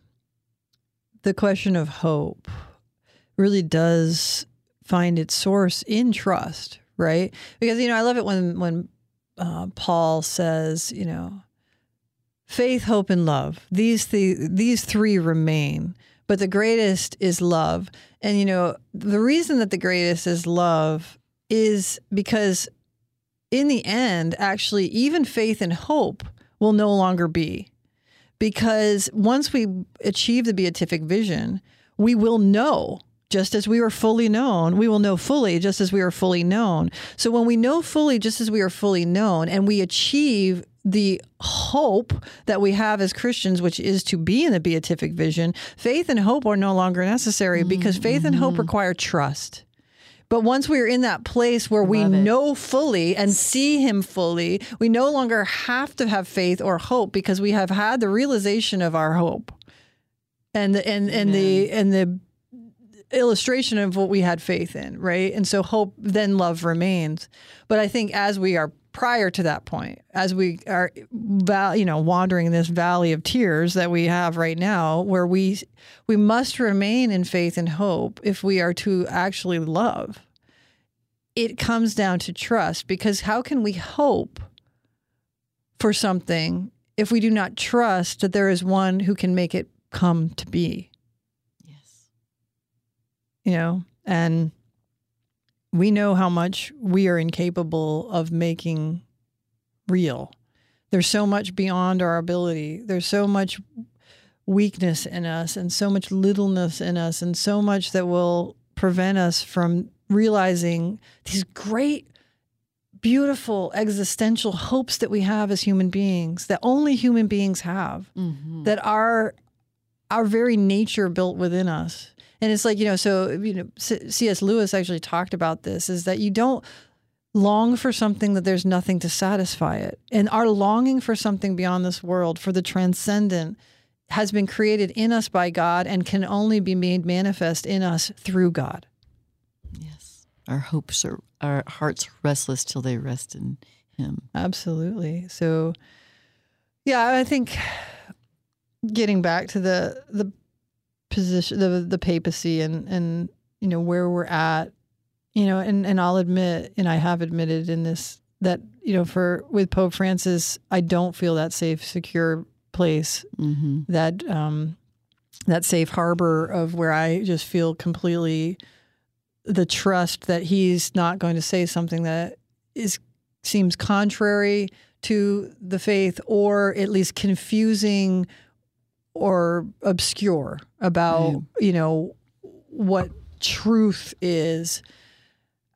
the question of hope really does find its source in trust, right? Because, you know, I love it when, when uh, Paul says, you know, faith, hope, and love. These th- these three remain, but the greatest is love. And, you know, the reason that the greatest is love is because in the end, actually, even faith and hope will no longer be. Because once we achieve the beatific vision, we will know just as we are fully known, we will know fully just as we are fully known. So when we know fully just as we are fully known and we achieve the hope that we have as Christians, which is to be in the beatific vision, faith and hope are no longer necessary mm-hmm. because faith and hope require trust. But once we're in that place where we know fully and see him fully, we no longer have to have faith or hope because we have had the realization of our hope and the, and, and the, and the illustration of what we had faith in. Right. And so hope, then love remains. But I think as we are prior to that point, as we are, you know, wandering in this valley of tears that we have right now, where we we must remain in faith and hope if we are to actually love, it comes down to trust. Because how can we hope for something if we do not trust that there is one who can make it come to be? Yes. You know, and we know how much we are incapable of making real. There's so much beyond our ability. There's so much weakness in us and so much littleness in us and so much that will prevent us from realizing these great, beautiful existential hopes that we have as human beings, that only human beings have, mm-hmm. that our, our very nature built within us. And it's like, you know, so you know, C S Lewis actually talked about this, is that you don't long for something that there's nothing to satisfy it. And our longing for something beyond this world, for the transcendent, has been created in us by God and can only be made manifest in us through God. Yes. Our hopes are, our hearts restless till they rest in him. Absolutely. So, yeah, I think getting back to the the position, the the papacy and, and, you know, where we're at, you know, and, and I'll admit, and I have admitted in this that, you know, for with Pope Francis, I don't feel that safe, secure place, mm-hmm. that, um, that safe harbor of where I just feel completely the trust that he's not going to say something that is seems contrary to the faith or at least confusing or obscure about, right. you know, what truth is.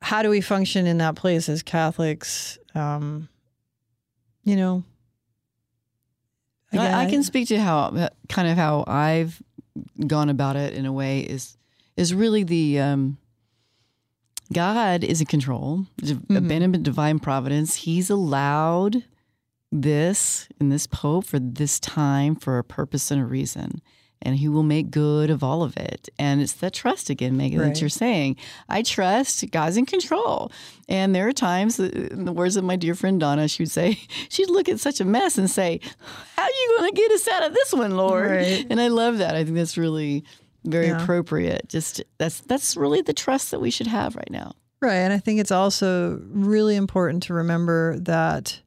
How do we function in that place as Catholics? Um, you know, again, I, I can speak to how kind of how I've gone about it in a way is, is really the, um, God is in control, mm-hmm. abandonment, divine providence. He's allowed this and this Pope for this time for a purpose and a reason, and he will make good of all of it. And it's that trust again, Megan, right. that you're saying. I trust God's in control. And there are times, in the words of my dear friend Donna, she would say, she'd look at such a mess and say, how are you going to get us out of this one, Lord? Right. And I love that. I think that's really very yeah. appropriate. Just that's that's really the trust that we should have right now. Right. And I think it's also really important to remember that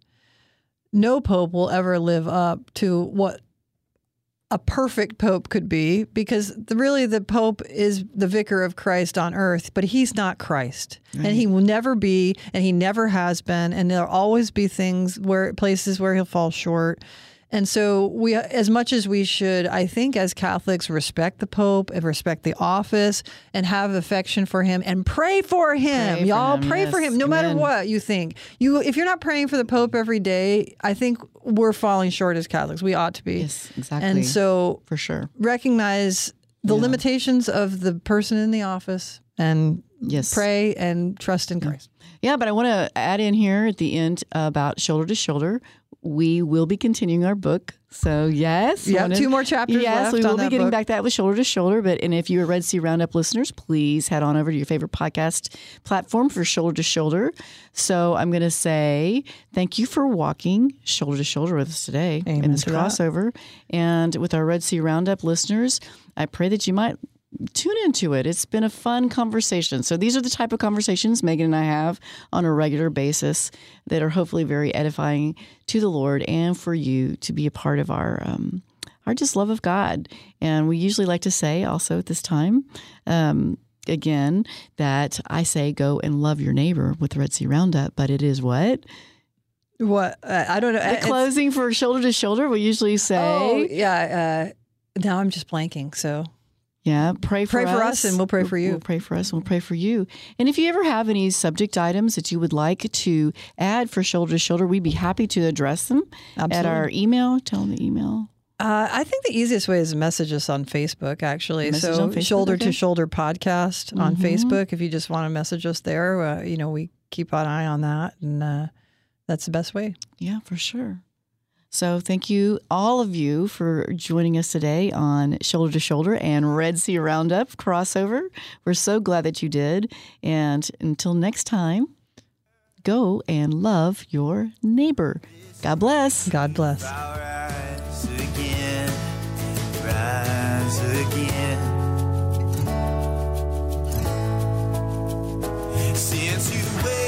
no pope will ever live up to what a perfect pope could be, because the, really the pope is the vicar of Christ on earth, but he's not Christ. Right. And he will never be, and he never has been, and there'll always be things where places where he'll fall short. And so we, as much as we should, I think, as Catholics, respect the Pope and respect the office and have affection for him and pray for him. Pray Y'all for him, pray yes. for him, no Amen. Matter what you think. You, if you're not praying for the Pope every day, I think we're falling short as Catholics. We ought to be. Yes, exactly. And so for sure, recognize the yeah. limitations of the person in the office and yes. pray and trust in Christ. Yeah, but I want to add in here at the end about Shoulder to Shoulder. We will be continuing our book. So, yes. Yeah, two more chapters yes, left. Yes, we will be getting book. back that with Shoulder to Shoulder. But And if you're Red Sea Roundup listeners, please head on over to your favorite podcast platform for Shoulder to Shoulder. So I'm going to say thank you for walking shoulder to shoulder with us today Amen in this to crossover. That. And with our Red Sea Roundup listeners, I pray that you might tune into it. It's been a fun conversation. So these are the type of conversations Megan and I have on a regular basis that are hopefully very edifying to the Lord and for you to be a part of our um, our just love of God. And we usually like to say also at this time, um, again, that I say go and love your neighbor with Red Sea Roundup, but it is what? What? Uh, I don't know. The closing it's, for Shoulder to Shoulder, we usually say. Oh, yeah. Uh, now I'm just blanking, so. Yeah, pray for pray us. Pray for us and we'll pray for you. We'll pray for us and we'll pray for you. And if you ever have any subject items that you would like to add for Shoulder to Shoulder, we'd be happy to address them Absolutely. At our email. Tell them the email. Uh, I think the easiest way is to message us on Facebook, actually. Message so Facebook, Shoulder okay. to Shoulder Podcast mm-hmm. on Facebook. If you just want to message us there, uh, you know, we keep an eye on that. And uh, that's the best way. Yeah, for sure. So thank you, all of you, for joining us today on Shoulder to Shoulder and Red Sea Roundup crossover. We're so glad that you did. And until next time, go and love your neighbor. God bless. God bless. Rise again, rise again. Since you